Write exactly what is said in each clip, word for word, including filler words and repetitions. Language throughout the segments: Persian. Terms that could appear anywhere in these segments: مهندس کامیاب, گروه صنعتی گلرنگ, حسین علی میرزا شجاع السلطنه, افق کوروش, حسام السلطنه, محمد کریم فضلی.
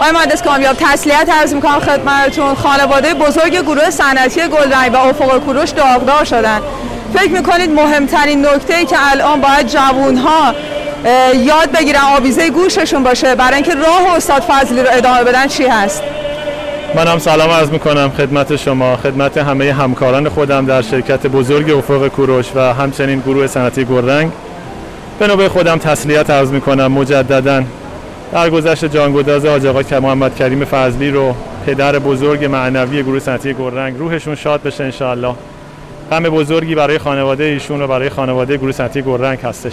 آقای مهندس کامیاب، تسلیت عرض می‌کنم خدمتتون. خانواده بزرگ گروه صنعتی گلرنگ و افق کوروش داغدار شدن. فکر می‌کنید مهمترین نکته که الان باید جوان‌ها یاد بگیرن، آویزه گوششون باشه برای اینکه راه استاد فضلی رو ادامه بدن چی هست؟ من هم سلام عرض می‌کنم خدمت شما، خدمت همه همکاران خودم در شرکت بزرگ افق کوروش و همچنین گروه صنعتی گلرنگ. به نوبه خودم تسلیت عرض می‌کنم مجدداً درگذشت جانگداز حاج آقا که محمد کریم فضلی رو، پدر بزرگ معنوی گروه صنعتی گلرنگ. روحشون شاد بشه انشاءالله. غم بزرگی برای خانواده ایشون و برای خانواده گروه صنعتی گلرنگ هستش.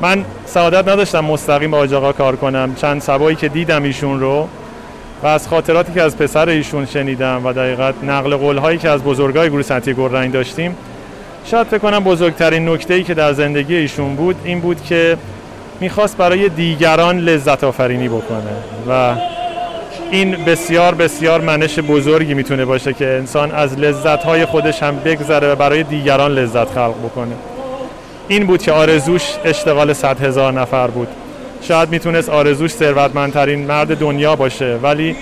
من سعادت نداشتم مستقیم با حاج آقا کار کنم، چند سبایی که دیدم ایشون رو و از خاطراتی که از پسر ایشون شنیدم و دقیقاً نقل قول‌هایی که از بزرگای گروه صنعتی گلرنگ داشتیم، شاید فکر کنم بزرگترین نکته‌ای که در زندگی ایشون بود این بود که میخواست برای دیگران لذت آفرینی بکنه و این بسیار بسیار منش بزرگی میتونه باشه که انسان از لذت‌های خودش هم بگذره و برای دیگران لذت خلق بکنه. این بود که آرزوش اشتغال صد هزار نفر بود. شاید میتونست آرزوش ثروتمندترین مرد دنیا باشه، ولی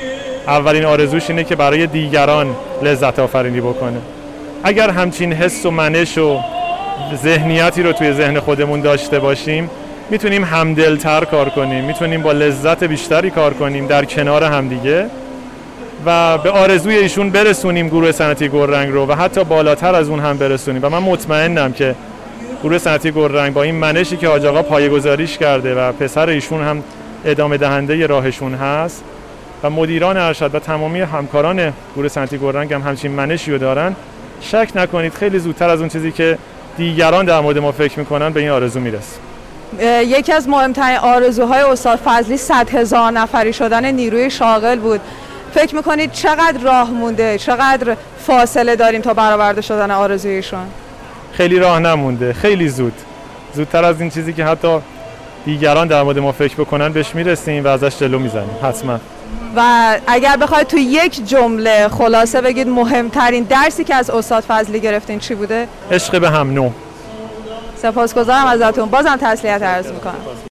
اولین آرزوش اینه که برای دیگران لذت آفرینی بکنه. اگر همچین حس و منش و ذهنیتی رو توی ذهن خودمون داشته باشیم، میتونیم همدلتر کار کنیم، میتونیم با لذت بیشتری کار کنیم در کنار همدیگه و به آرزوی ایشون برسونیم گروه صنعتی گلرنگ رو و حتی بالاتر از اون هم برسونیم. و من مطمئنم که گروه صنعتی گلرنگ با این منشی که حاج آقا پایه‌گذاریش کرده و پسر ایشون هم ادامه دهنده راهشون هست و مدیران ارشد و تمامی همکاران گروه صنعتی گلرنگ هم همچین منشی رو دارن، شک نکنید خیلی زودتر از اون چیزی که دیگران در مورد ما فکر می‌کنن به این آرزو میرسه. یکی از مهمترین آرزوهای استاد فضلی صد هزار نفری شدن نیروی شاغل بود. فکر میکنید چقدر راه مونده، چقدر فاصله داریم تا برآورده شدن آرزویشون؟ خیلی راه نمونده، خیلی زود، زودتر از این چیزی که حتی دیگران در مورد ما فکر بکنن بهش میرسیم و ازش جلو میزنیم حتما. و اگر بخواید تو یک جمله خلاصه بگید مهمترین درسی که از استاد فضلی گرفتین چی بوده؟ عشق به هم نوع. سپاسگزارم ازتون، بازم تسلیت عرض میکنم.